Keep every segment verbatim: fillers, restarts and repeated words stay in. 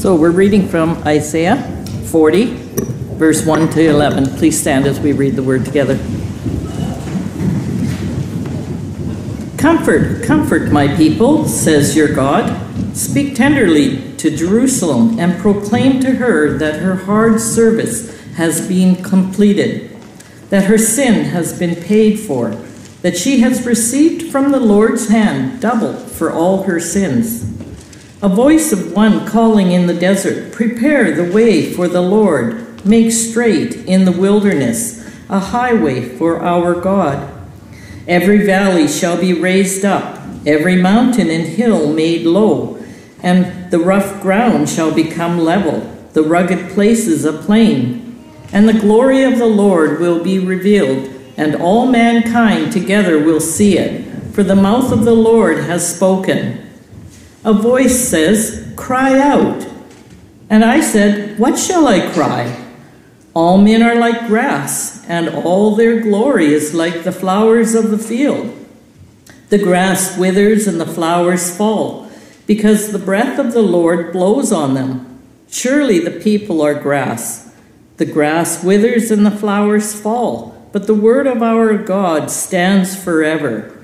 So we're reading from Isaiah forty, verse one to eleven. Please stand as we read the word together. Comfort, comfort my people, says your God. Speak tenderly to Jerusalem and proclaim to her that her hard service has been completed, that her sin has been paid for, that she has received from the Lord's hand double for all her sins. A voice of one calling in the desert, prepare the way for the Lord, make straight in the wilderness a highway for our God. Every valley shall be raised up, every mountain and hill made low, and the rough ground shall become level, the rugged places a plain. And the glory of the Lord will be revealed, and all mankind together will see it, for the mouth of the Lord has spoken. A voice says, cry out. And I said, what shall I cry? All men are like grass, and all their glory is like the flowers of the field. The grass withers and the flowers fall, because the breath of the Lord blows on them. Surely the people are grass. The grass withers and the flowers fall, but the word of our God stands forever.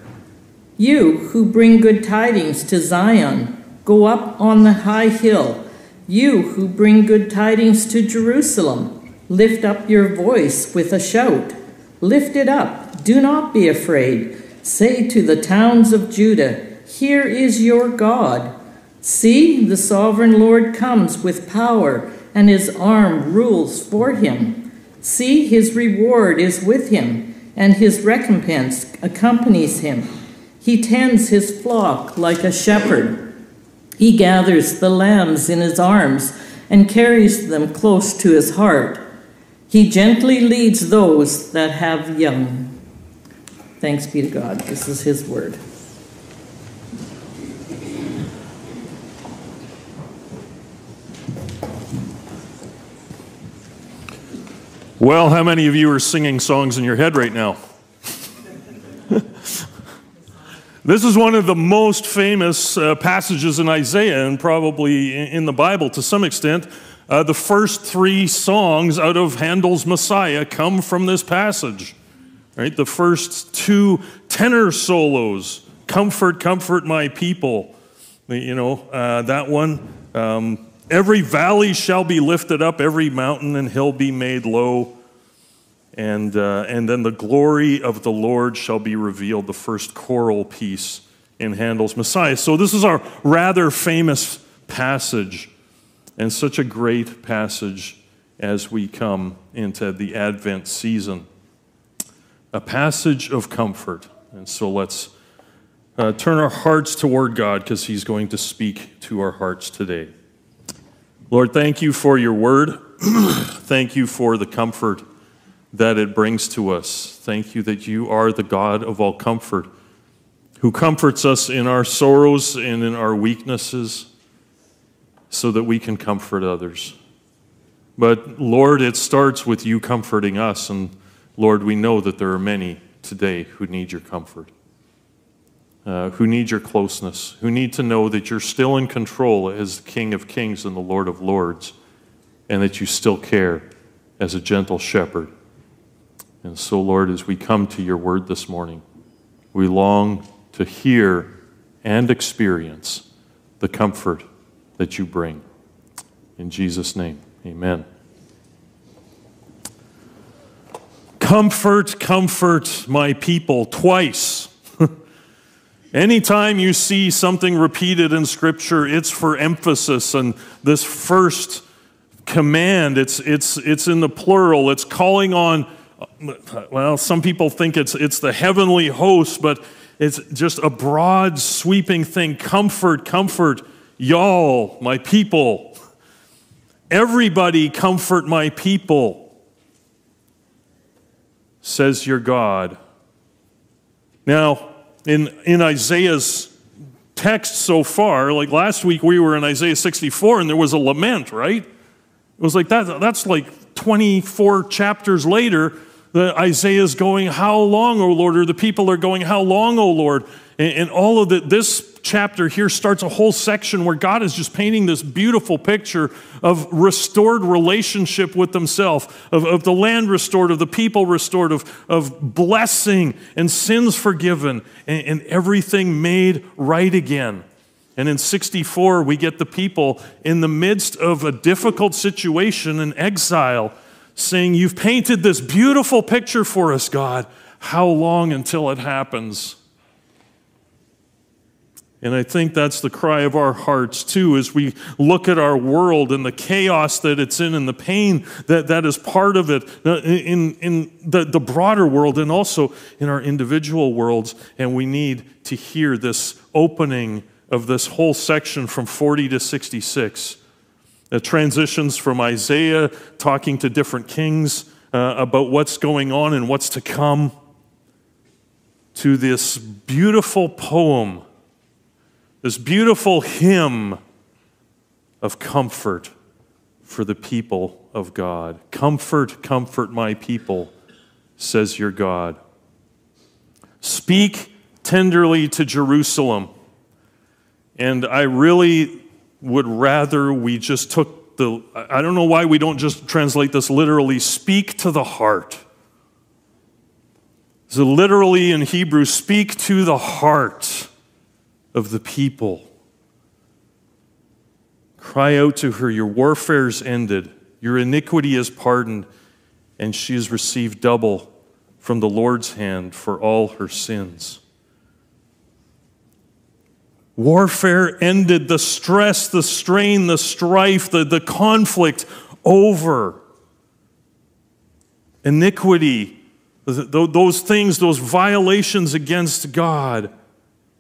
You who bring good tidings to Zion, go up on the high hill. You who bring good tidings to Jerusalem, lift up your voice with a shout. Lift it up, do not be afraid. Say to the towns of Judah, here is your God. See, the sovereign Lord comes with power, and his arm rules for him. See, his reward is with him, and his recompense accompanies him. He tends his flock like a shepherd. He gathers the lambs in his arms and carries them close to his heart. He gently leads those that have young. Thanks be to God. This is his word. Well, how many of you are singing songs in your head right now? This is one of the most famous uh, passages in Isaiah and probably in the Bible to some extent. Uh, the first three songs out of Handel's Messiah come from this passage. Right? The first two tenor solos, Comfort, Comfort My People. You know, uh, that one. Um, Every valley shall be lifted up, every mountain and hill be made low. And uh, and then the glory of the Lord shall be revealed, the first choral piece in Handel's Messiah. So this is our rather famous passage, and such a great passage as we come into the Advent season. A passage of comfort. And so let's uh, turn our hearts toward God, because he's going to speak to our hearts today. Lord, thank you for your word. Thank you for the comfort that it brings to us. Thank you that you are the God of all comfort, who comforts us in our sorrows and in our weaknesses so that we can comfort others. But Lord, it starts with you comforting us, and Lord, we know that there are many today who need your comfort, uh, who need your closeness, who need to know that you're still in control as the King of Kings and the Lord of Lords, and that you still care as a gentle shepherd. And so, Lord, as we come to your word this morning, we long to hear and experience the comfort that you bring. In Jesus' name, amen. Comfort, comfort my people, twice. Anytime you see something repeated in Scripture, it's for emphasis. And this first command, it's, it's, it's in the plural. It's calling on, well, some people think it's it's the heavenly host, but it's just a broad, sweeping thing. Comfort, comfort, y'all, my people. Everybody comfort my people, says your God. Now, in, in Isaiah's text so far, like last week we were in Isaiah sixty-four and there was a lament, right? It was like, that. that's like twenty-four chapters later, that Isaiah is going, how long, O Lord? Or the people are going, how long, O Lord? And, and all of the, this chapter here starts a whole section where God is just painting this beautiful picture of restored relationship with himself, of, of the land restored, of the people restored, of, of blessing and sins forgiven, and, and everything made right again. And in sixty-four, we get the people in the midst of a difficult situation in exile saying, you've painted this beautiful picture for us, God. How long until it happens? And I think that's the cry of our hearts too, as we look at our world and the chaos that it's in and the pain that, that is part of it in, in the, the broader world and also in our individual worlds. And we need to hear this opening of this whole section from forty to sixty-six. It transitions from Isaiah talking to different kings uh, about what's going on and what's to come to this beautiful poem, this beautiful hymn of comfort for the people of God. Comfort, comfort my people, says your God. Speak tenderly to Jerusalem. And I really would rather we just took the, I don't know why we don't just translate this literally, speak to the heart. So literally in Hebrew, speak to the heart of the people. Cry out to her, your warfare is ended, your iniquity is pardoned, and she has received double from the Lord's hand for all her sins. Warfare ended, the stress, the strain, the strife, the, the conflict over. Iniquity, th- th- those things, those violations against God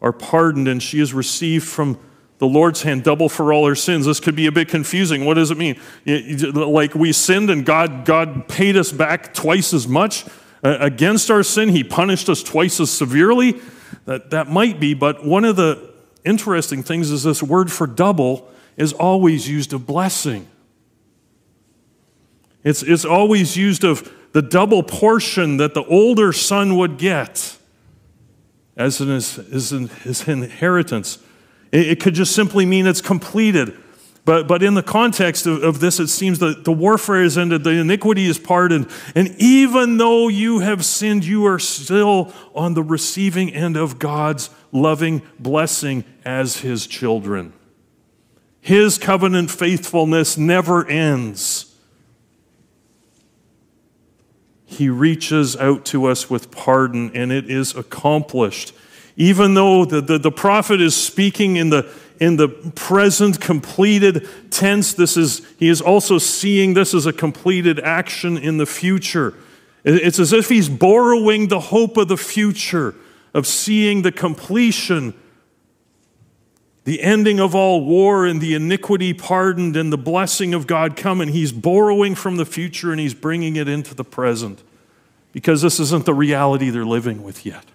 are pardoned, and she is received from the Lord's hand double for all her sins. This could be a bit confusing. What does it mean? It, like we sinned and God, God paid us back twice as much uh, against our sin. He punished us twice as severely. That, that might be, but one of the interesting things is this word for double is always used of blessing. It's, it's always used of the double portion that the older son would get as in his, as in his inheritance. It, it could just simply mean it's completed. But, but in the context of, of this, it seems that the warfare is ended, the iniquity is pardoned, and even though you have sinned, you are still on the receiving end of God's loving blessing as his children. His covenant faithfulness never ends. He reaches out to us with pardon, and it is accomplished. Even though the, the, the prophet is speaking in the in the present completed tense, this is he is also seeing this as a completed action in the future. It's as if he's borrowing the hope of the future, of seeing the completion, the ending of all war and the iniquity pardoned and the blessing of God come. And he's borrowing from the future and he's bringing it into the present because this isn't the reality they're living with yet.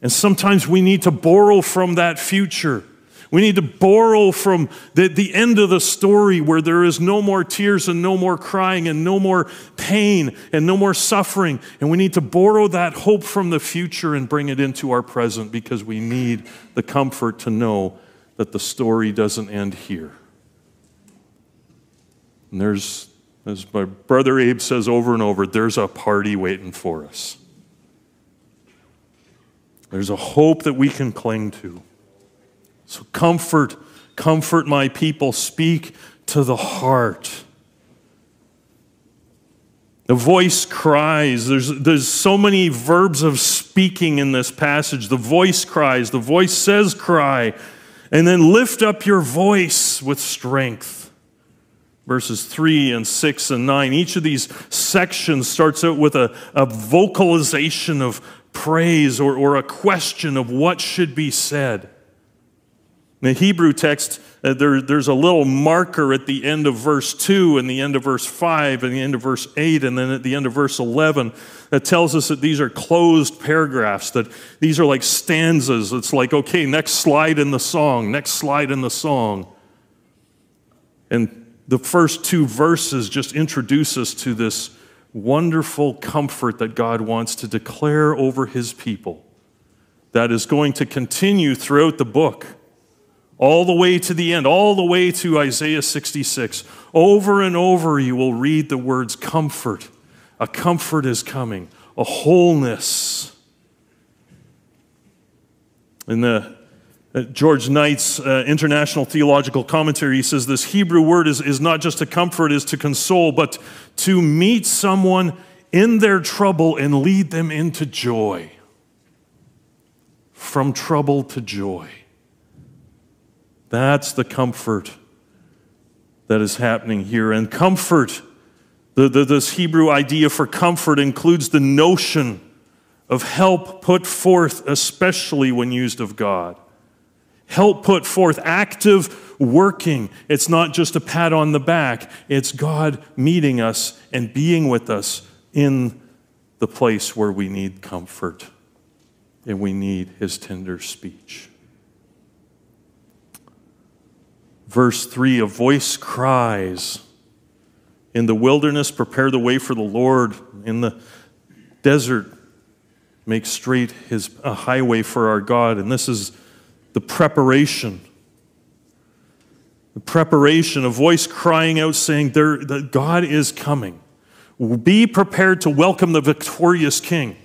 And sometimes we need to borrow from that future. We need to borrow from the, the end of the story where there is no more tears and no more crying and no more pain and no more suffering. And we need to borrow that hope from the future and bring it into our present because we need the comfort to know that the story doesn't end here. And there's, as my brother Abe says over and over, there's a party waiting for us. There's a hope that we can cling to. So comfort, comfort my people, speak to the heart. The voice cries. There's, there's so many verbs of speaking in this passage. The voice cries, the voice says cry, and then lift up your voice with strength. Verses three and six and nine, each of these sections starts out with a, a vocalization of praise or, or a question of what should be said. In the Hebrew text, uh, there, there's a little marker at the end of verse two and the end of verse five and the end of verse eight and then at the end of verse eleven that tells us that these are closed paragraphs, that these are like stanzas. It's like, okay, next slide in the song, next slide in the song. And the first two verses just introduce us to this wonderful comfort that God wants to declare over his people that is going to continue throughout the book, all the way to the end, all the way to Isaiah sixty-six. Over and over you will read the words comfort. A comfort is coming, a wholeness. In the uh, George Knight's uh, International Theological Commentary, he says this Hebrew word is, is not just to comfort, is to console, but to meet someone in their trouble and lead them into joy. From trouble to joy. That's the comfort that is happening here. And comfort, the, the, this Hebrew idea for comfort includes the notion of help put forth, especially when used of God. Help put forth, active working. It's not just a pat on the back. It's God meeting us and being with us in the place where we need comfort and we need his tender speech. Verse three, a voice cries, in the wilderness, prepare the way for the Lord. In the desert, make straight his, a highway for our God. And this is the preparation. The preparation, a voice crying out saying, there, that God is coming. Be prepared to welcome the victorious king.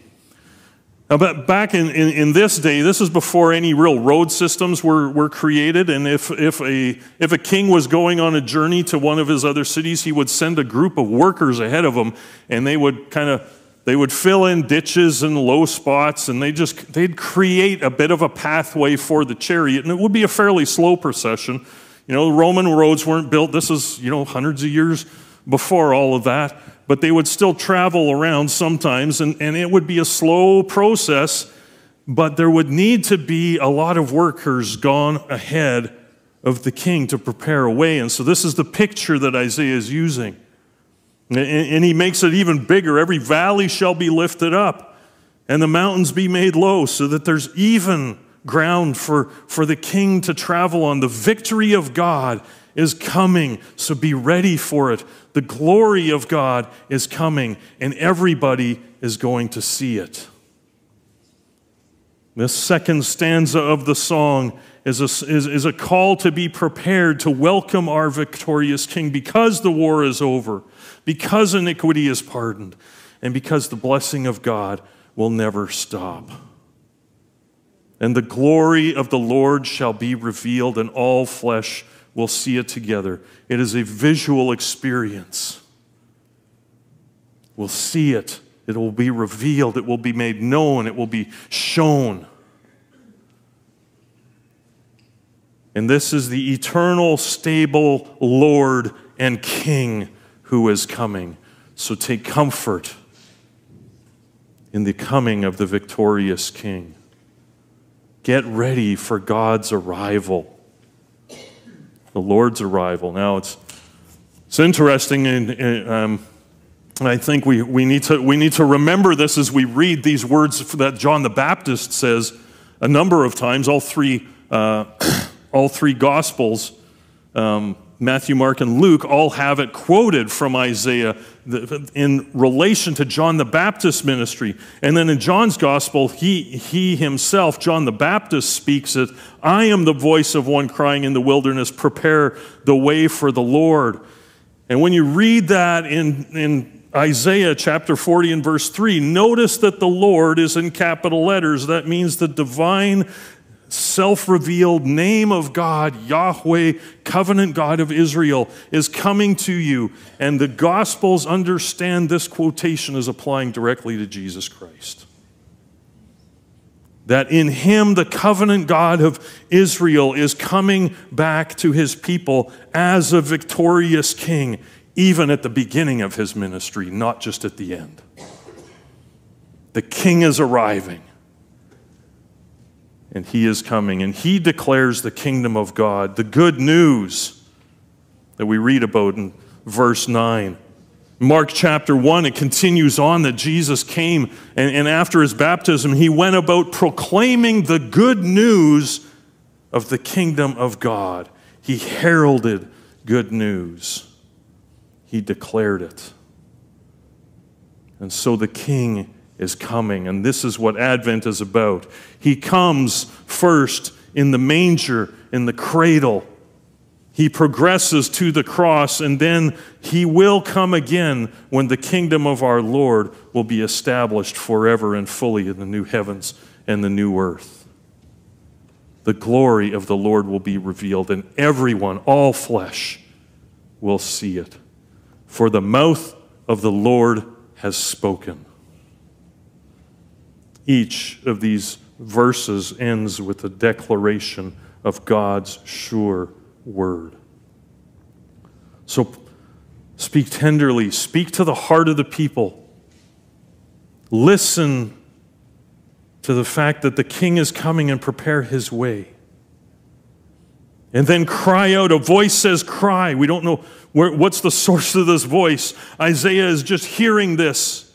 Now, but back in, in, in this day, this is before any real road systems were, were created, and if if a if a king was going on a journey to one of his other cities, he would send a group of workers ahead of him, and they would kind of they would fill in ditches and low spots, and they just they'd create a bit of a pathway for the chariot, and it would be a fairly slow procession. You know, the Roman roads weren't built. This is, you know, hundreds of years before all of that, but they would still travel around sometimes, and, and it would be a slow process, but there would need to be a lot of workers gone ahead of the king to prepare a way. And so this is the picture that Isaiah is using. And, and he makes it even bigger. Every valley shall be lifted up, and the mountains be made low, so that there's even ground for, for the king to travel on. The victory of God is coming, so be ready for it. The glory of God is coming, and everybody is going to see it. This second stanza of the song is a, is, is a call to be prepared to welcome our victorious king, because the war is over, because iniquity is pardoned, and because the blessing of God will never stop. And the glory of the Lord shall be revealed, and all flesh we'll see it together. It is a visual experience. We'll see it. It will be revealed. It will be made known. It will be shown. And this is the eternal, stable Lord and King who is coming. So take comfort in the coming of the victorious King. Get ready for God's arrival. The Lord's arrival. Now it's it's interesting, and, and um, I think we, we need to we need to remember this as we read these words that John the Baptist says a number of times. All three uh, all three Gospels, um, Matthew, Mark, and Luke, all have it quoted from Isaiah in relation to John the Baptist's ministry. And then in John's Gospel, he he himself, John the Baptist, speaks it. I am the voice of one crying in the wilderness, prepare the way for the Lord. And when you read that in, in Isaiah chapter forty and verse three, notice that the Lord is in capital letters. That means the divine, self-revealed name of God, Yahweh, covenant God of Israel, is coming to you. And the Gospels understand this quotation as applying directly to Jesus Christ. That in him, the covenant God of Israel is coming back to his people as a victorious king, even at the beginning of his ministry, not just at the end. The king is arriving. And he is coming, and he declares the kingdom of God, the good news that we read about in verse nine. Mark chapter one, it continues on that Jesus came, and, and after his baptism, he went about proclaiming the good news of the kingdom of God. He heralded good news. He declared it. And so the King is coming, and this is what Advent is about. He comes first in the manger, in the cradle. He progresses to the cross, and then he will come again when the kingdom of our Lord will be established forever and fully in the new heavens and the new earth. The glory of the Lord will be revealed, and everyone, all flesh, will see it. For the mouth of the Lord has spoken. Each of these verses ends with a declaration of God's sure word. So speak tenderly, speak to the heart of the people. Listen to the fact that the King is coming and prepare his way. And then cry out. A voice says, cry. We don't know where, what's the source of this voice. Isaiah is just hearing this.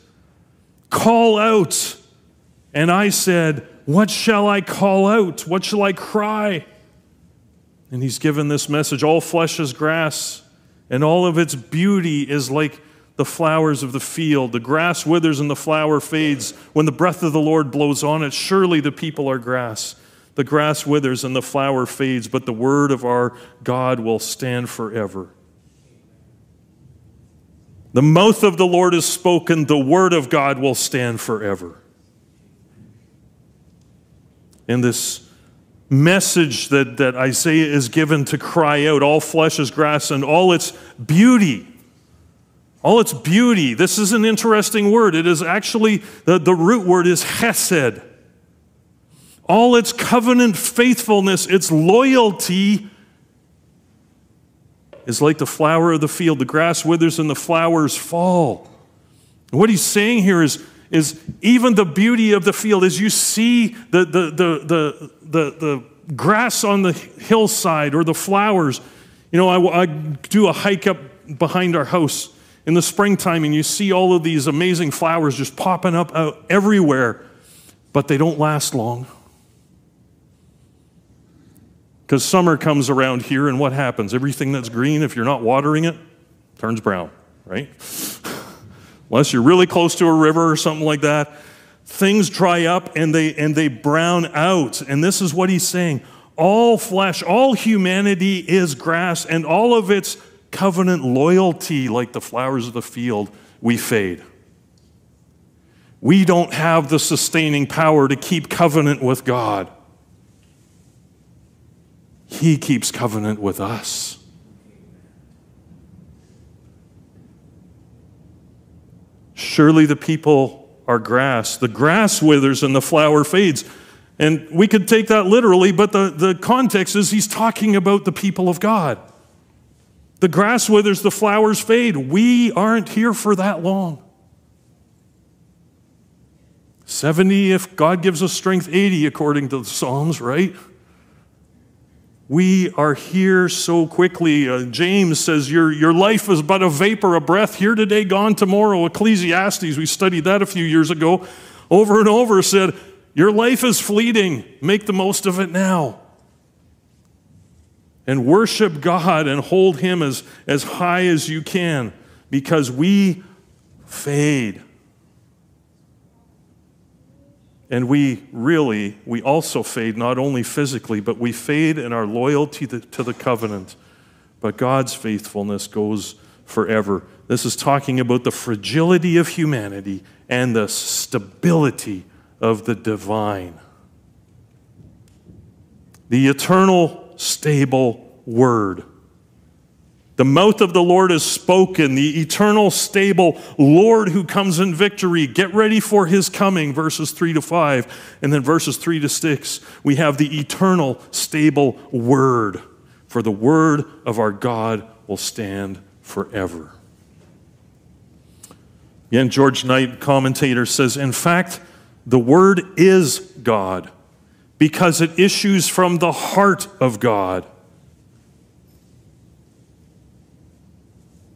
Call out. And I said, what shall I call out? What shall I cry? And he's given this message, all flesh is grass, and all of its beauty is like the flowers of the field. The grass withers and the flower fades. When the breath of the Lord blows on it, surely the people are grass. The grass withers and the flower fades, but the word of our God will stand forever. The mouth of the Lord is spoken, the word of God will stand forever. In this message that, that Isaiah is given to cry out, all flesh is grass and all its beauty, all its beauty. This is an interesting word. It is actually, the, the root word is chesed. All its covenant faithfulness, its loyalty is like the flower of the field. The grass withers and the flowers fall. And what he's saying here is, is even the beauty of the field, as you see the, the, the, the, the, the grass on the hillside or the flowers. You know, I, I do a hike up behind our house in the springtime, and you see all of these amazing flowers just popping up out everywhere, but they don't last long. Because summer comes around here, and what happens? Everything that's green, if you're not watering it, turns brown, right? Unless you're really close to a river or something like that, things dry up and they, and they brown out. And this is what he's saying. All flesh, all humanity is grass, and all of its covenant loyalty, like the flowers of the field, we fade. We don't have the sustaining power to keep covenant with God. He keeps covenant with us. Surely the people are grass. The grass withers and the flower fades. And we could take that literally, but the, the context is he's talking about the people of God. The grass withers, the flowers fade. We aren't here for that long. seventy, if God gives us strength, eighty, according to the Psalms, right? We are here so quickly. Uh, James says, your, your life is but a vapor, a breath, here today, gone tomorrow. Ecclesiastes, we studied that a few years ago, over and over said, your life is fleeting. Make the most of it now. And worship God and hold him as, as high as you can, because we fade. And we really, we also fade, not only physically, but we fade in our loyalty to the covenant. But God's faithfulness goes forever. This is talking about the fragility of humanity and the stability of the divine. The eternal, stable word. The mouth of the Lord is spoken, the eternal, stable Lord who comes in victory. Get ready for his coming, verses three to five. And then verses three to six, we have the eternal, stable word. For the word of our God will stand forever. Again, George Knight, commentator, says, in fact, the word is God because it issues from the heart of God.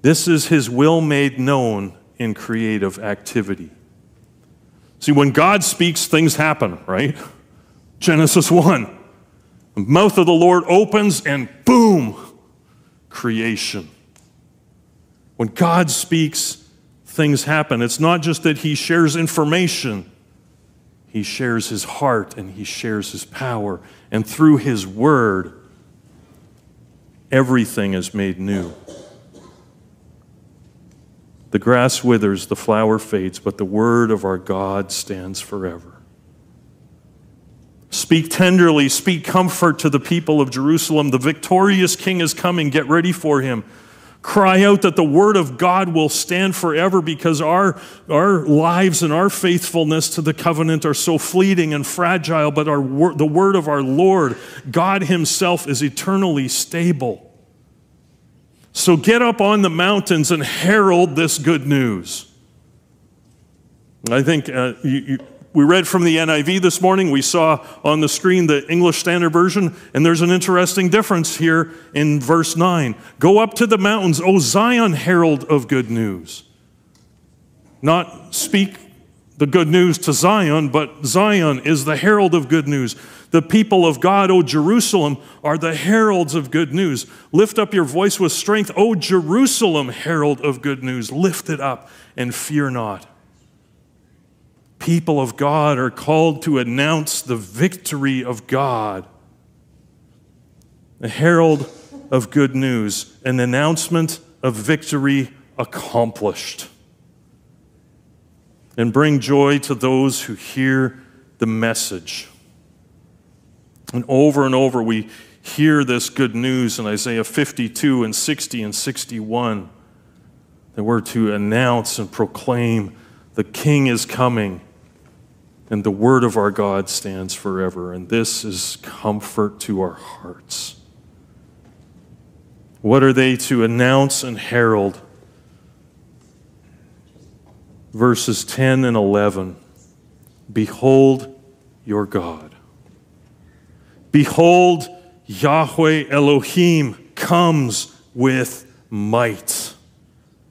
This is his will made known in creative activity. See, when God speaks, things happen, right? Genesis one. The mouth of the Lord opens and boom, creation. When God speaks, things happen. It's not just that he shares information. He shares his heart and he shares his power. And through his word, everything is made new. The grass withers, the flower fades, but the word of our God stands forever. Speak tenderly, speak comfort to the people of Jerusalem. The victorious king is coming. Get ready for him. Cry out that the word of God will stand forever, because our, our lives and our faithfulness to the covenant are so fleeting and fragile, but our, the word of our Lord, God himself, is eternally stable. So get up on the mountains and herald this good news. I think uh, you, you, we read from the N I V this morning. We saw on the screen the English Standard Version, and there's an interesting difference here in verse nine. Go up to the mountains, O Zion, herald of good news. Not speak the good news to Zion, but Zion is the herald of good news. The people of God, O Jerusalem, are the heralds of good news. Lift up your voice with strength, O Jerusalem, herald of good news. Lift it up and fear not. People of God are called to announce the victory of God. The herald of good news, an announcement of victory accomplished. And bring joy to those who hear the message. And over and over we hear this good news in Isaiah fifty-two and sixty and sixty-one, that we're to announce and proclaim the King is coming, and the word of our God stands forever. And this is comfort to our hearts. What are they to announce and herald? Verses ten and eleven. Behold your God. Behold, Yahweh Elohim comes with might.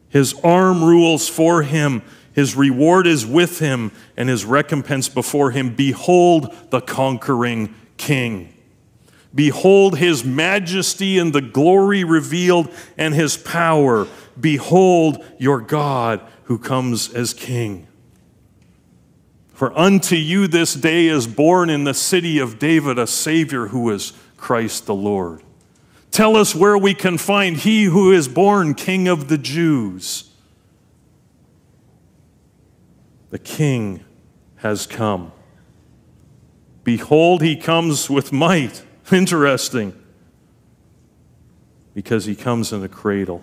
His arm rules for him. His reward is with him, and his recompense before him. Behold the conquering king. Behold his majesty and the glory revealed, and his power. Behold your God who comes as king. For unto you this day is born in the city of David a Savior, who is Christ the Lord. Tell us where we can find he who is born King of the Jews. The King has come. Behold, he comes with might. Interesting. Because he comes in a cradle.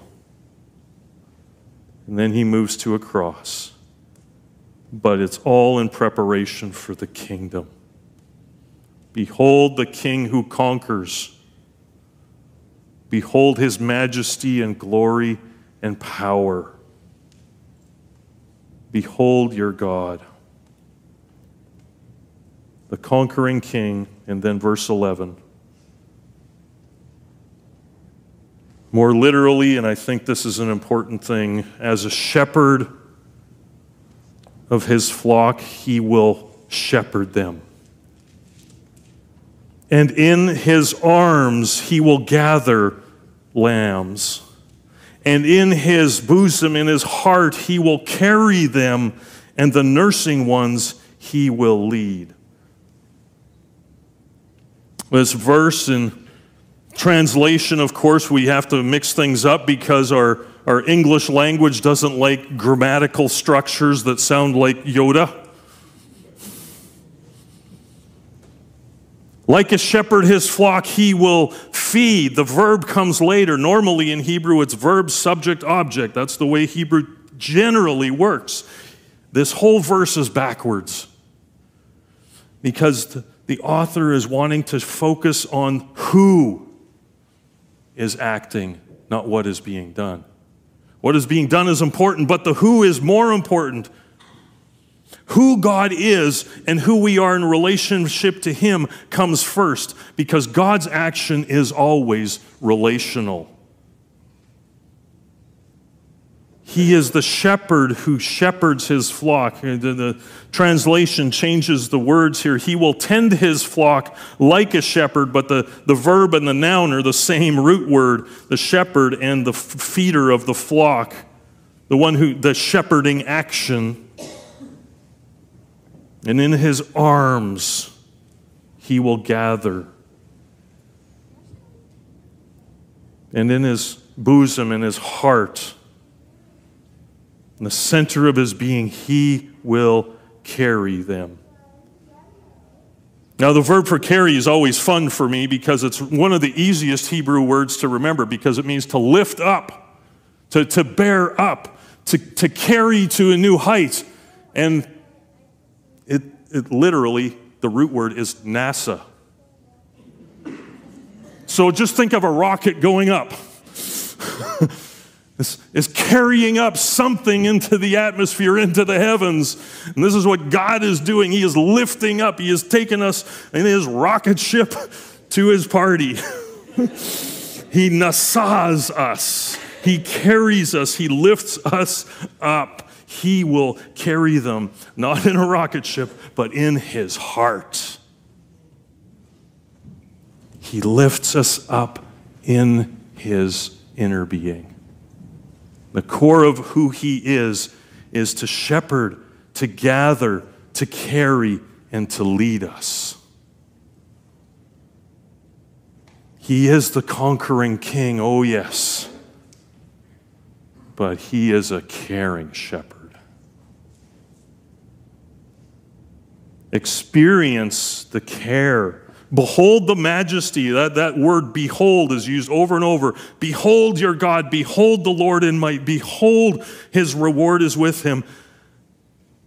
And then he moves to a cross. But it's all in preparation for the kingdom. Behold the King who conquers. Behold his majesty and glory and power. Behold your God. The conquering King, and then verse eleven. More literally, and I think this is an important thing, as a shepherd of his flock, he will shepherd them. And in his arms he will gather lambs. And in his bosom, in his heart, he will carry them, and the nursing ones he will lead. This verse in translation, of course, we have to mix things up, because our Our English language doesn't like grammatical structures that sound like Yoda. Like a shepherd his flock, he will feed. The verb comes later. Normally in Hebrew, it's verb, subject, object. That's the way Hebrew generally works. This whole verse is backwards, because the author is wanting to focus on who is acting, not what is being done. What is being done is important, but the who is more important. Who God is and who we are in relationship to him comes first, because God's action is always relational. He is the shepherd who shepherds his flock. The, the translation changes the words here. He will tend his flock like a shepherd, but the, the verb and the noun are the same root word, the shepherd and the feeder of the flock. the one who, the shepherding action. And in his arms, he will gather. And in his bosom, in his heart, in the center of his being, he will carry them. Now, the verb for carry is always fun for me because it's one of the easiest Hebrew words to remember because it means to lift up, to, to bear up, to, to carry to a new height. And it, it literally, the root word is NASA. So just think of a rocket going up. It's, it's carrying up something into the atmosphere, into the heavens. And this is what God is doing. He is lifting up. He has taken us in his rocket ship to his party. He nasas us. He carries us. He lifts us up. He will carry them, not in a rocket ship, but in his heart. He lifts us up in his inner being. The core of who he is is to shepherd, to gather, to carry, and to lead us. He is the conquering king, oh yes, but he is a caring shepherd. Experience the care. Behold the majesty. That, that word behold is used over and over. Behold your God. Behold the Lord in might. Behold his reward is with him.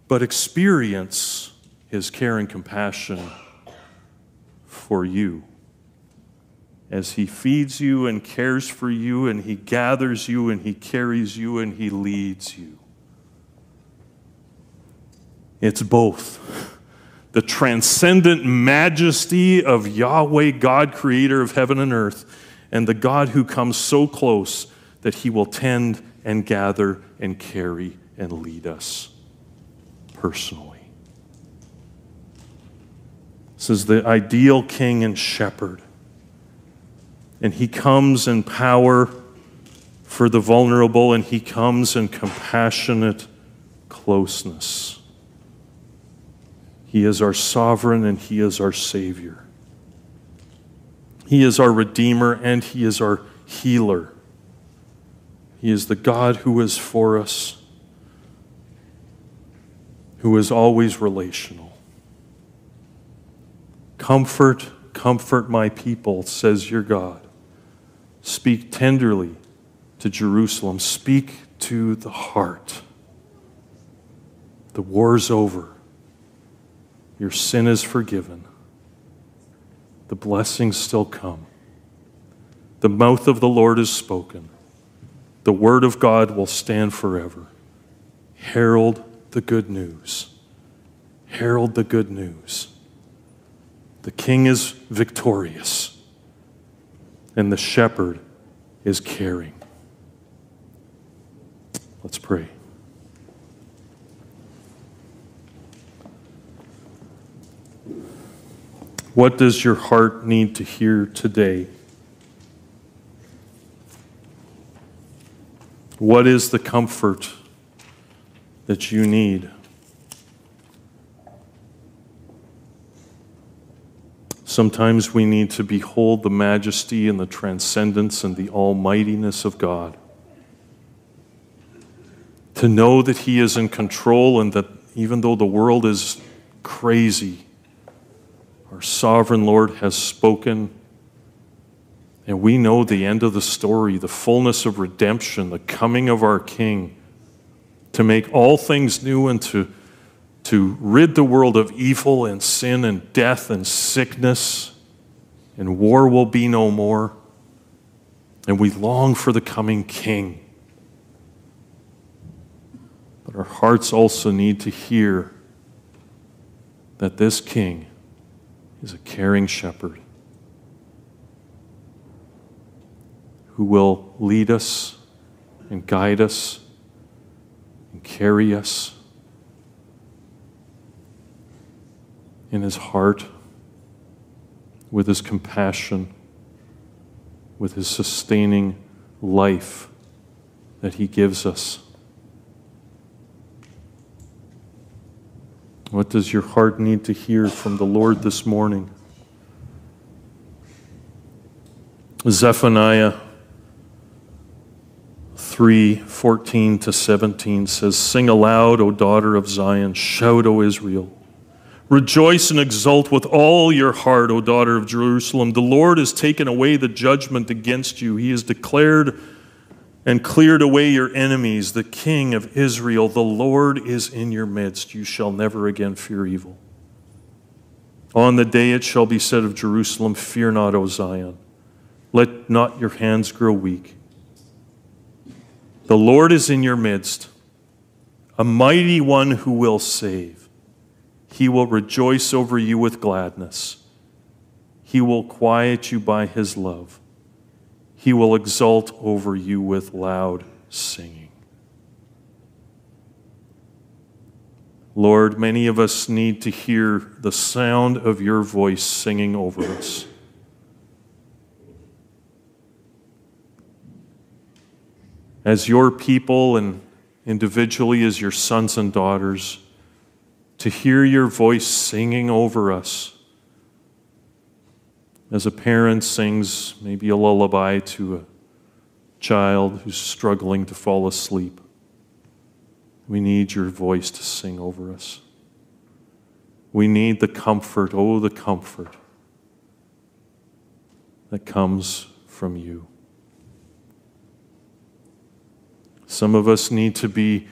But experience his care and compassion for you. As he feeds you and cares for you and he gathers you and he carries you and he leads you. It's both. The transcendent majesty of Yahweh, God, creator of heaven and earth, and the God who comes so close that he will tend and gather and carry and lead us personally. This is the ideal king and shepherd. And he comes in power for the vulnerable, and he comes in compassionate closeness. He is our sovereign and he is our Savior. He is our Redeemer and he is our healer. He is the God who is for us, who is always relational. Comfort, comfort my people, says your God. Speak tenderly to Jerusalem. Speak to the heart. The war's over. Your sin is forgiven. The blessings still come. The mouth of the Lord is spoken. The word of God will stand forever. Herald the good news. Herald the good news. The king is victorious, and the shepherd is caring. Let's pray. What does your heart need to hear today? What is the comfort that you need? Sometimes we need to behold the majesty and the transcendence and the almightiness of God. To know that he is in control and that even though the world is crazy, our sovereign Lord has spoken, and we know the end of the story, the fullness of redemption, the coming of our King to make all things new and to, to rid the world of evil and sin and death and sickness, and war will be no more. And we long for the coming King. But our hearts also need to hear that this King is a caring shepherd who will lead us and guide us and carry us in his heart, with his compassion, with his sustaining life that he gives us. What does your heart need to hear from the Lord this morning? Zephaniah three, fourteen to seventeen says, "Sing aloud, O daughter of Zion. Shout, O Israel. Rejoice and exult with all your heart, O daughter of Jerusalem. The Lord has taken away the judgment against you. He has declared and cleared away your enemies. The King of Israel, the Lord is in your midst. You shall never again fear evil. On the day it shall be said of Jerusalem, fear not, O Zion. Let not your hands grow weak. The Lord is in your midst, a mighty one who will save. He will rejoice over you with gladness. He will quiet you by his love. He will exult over you with loud singing." Lord, many of us need to hear the sound of your voice singing over us. As your people and individually as your sons and daughters, to hear your voice singing over us. As a parent sings maybe a lullaby to a child who's struggling to fall asleep, we need your voice to sing over us. We need the comfort, oh, the comfort that comes from you. Some of us need to be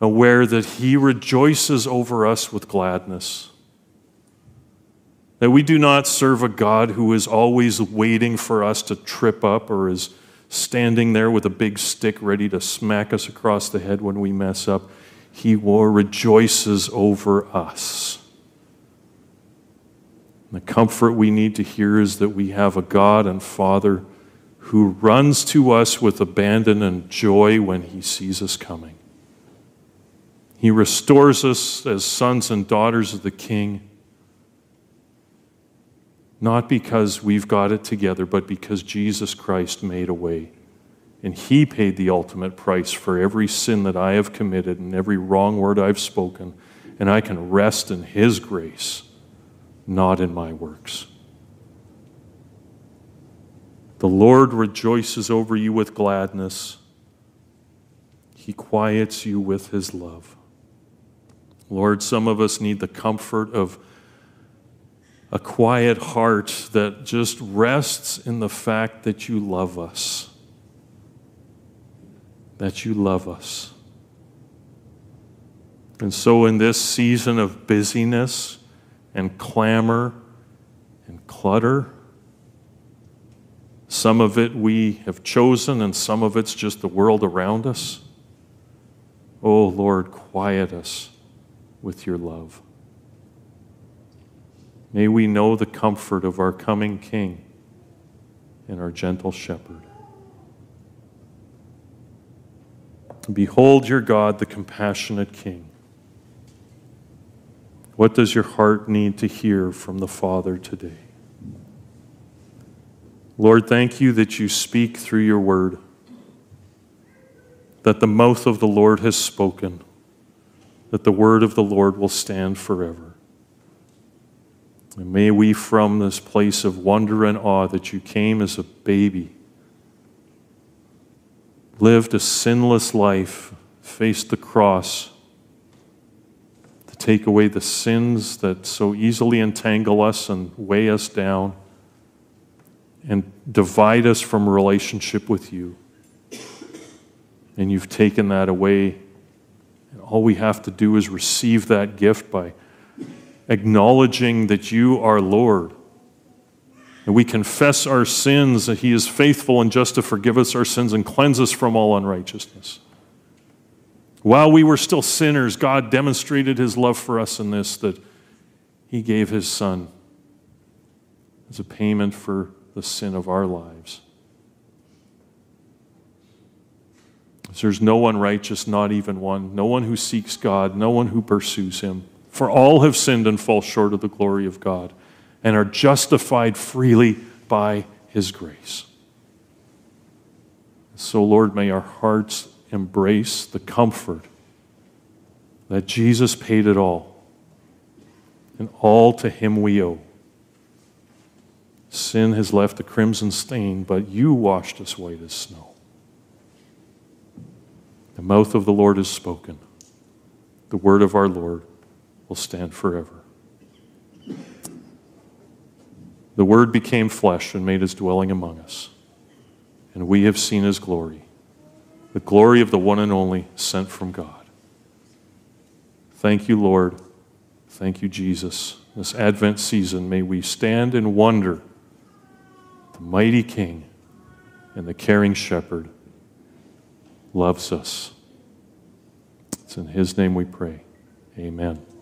aware that he rejoices over us with gladness. That we do not serve a God who is always waiting for us to trip up or is standing there with a big stick ready to smack us across the head when we mess up. He will rejoices over us. And the comfort we need to hear is that we have a God and Father who runs to us with abandon and joy when he sees us coming. He restores us as sons and daughters of the King, not because we've got it together, but because Jesus Christ made a way. And he paid the ultimate price for every sin that I have committed and every wrong word I've spoken. And I can rest in his grace, not in my works. The Lord rejoices over you with gladness. He quiets you with his love. Lord, some of us need the comfort of a quiet heart that just rests in the fact that you love us. That you love us. And so in this season of busyness and clamor and clutter, some of it we have chosen and some of it's just the world around us. Oh, Lord, quiet us with your love. May we know the comfort of our coming King and our gentle shepherd. Behold your God, the compassionate King. What does your heart need to hear from the Father today? Lord, thank you that you speak through your word, that the mouth of the Lord has spoken, that the word of the Lord will stand forever. And may we, from this place of wonder and awe that you came as a baby, lived a sinless life, faced the cross to take away the sins that so easily entangle us and weigh us down and divide us from relationship with you. And you've taken that away. All we have to do is receive that gift by acknowledging that you are Lord. And we confess our sins, that he is faithful and just to forgive us our sins and cleanse us from all unrighteousness. While we were still sinners, God demonstrated his love for us in this, that he gave his Son as a payment for the sin of our lives. There's no one righteous, not even one. No one who seeks God, no one who pursues him. For all have sinned and fall short of the glory of God and are justified freely by his grace. So, Lord, may our hearts embrace the comfort that Jesus paid it all and all to him we owe. Sin has left a crimson stain, but you washed us white as snow. The mouth of the Lord is spoken. The word of our Lord will stand forever. The Word became flesh and made his dwelling among us, and we have seen his glory, the glory of the one and only sent from God. Thank you, Lord. Thank you, Jesus. This Advent season, may we stand and wonder the mighty King and the caring Shepherd loves us. It's in his name we pray. Amen.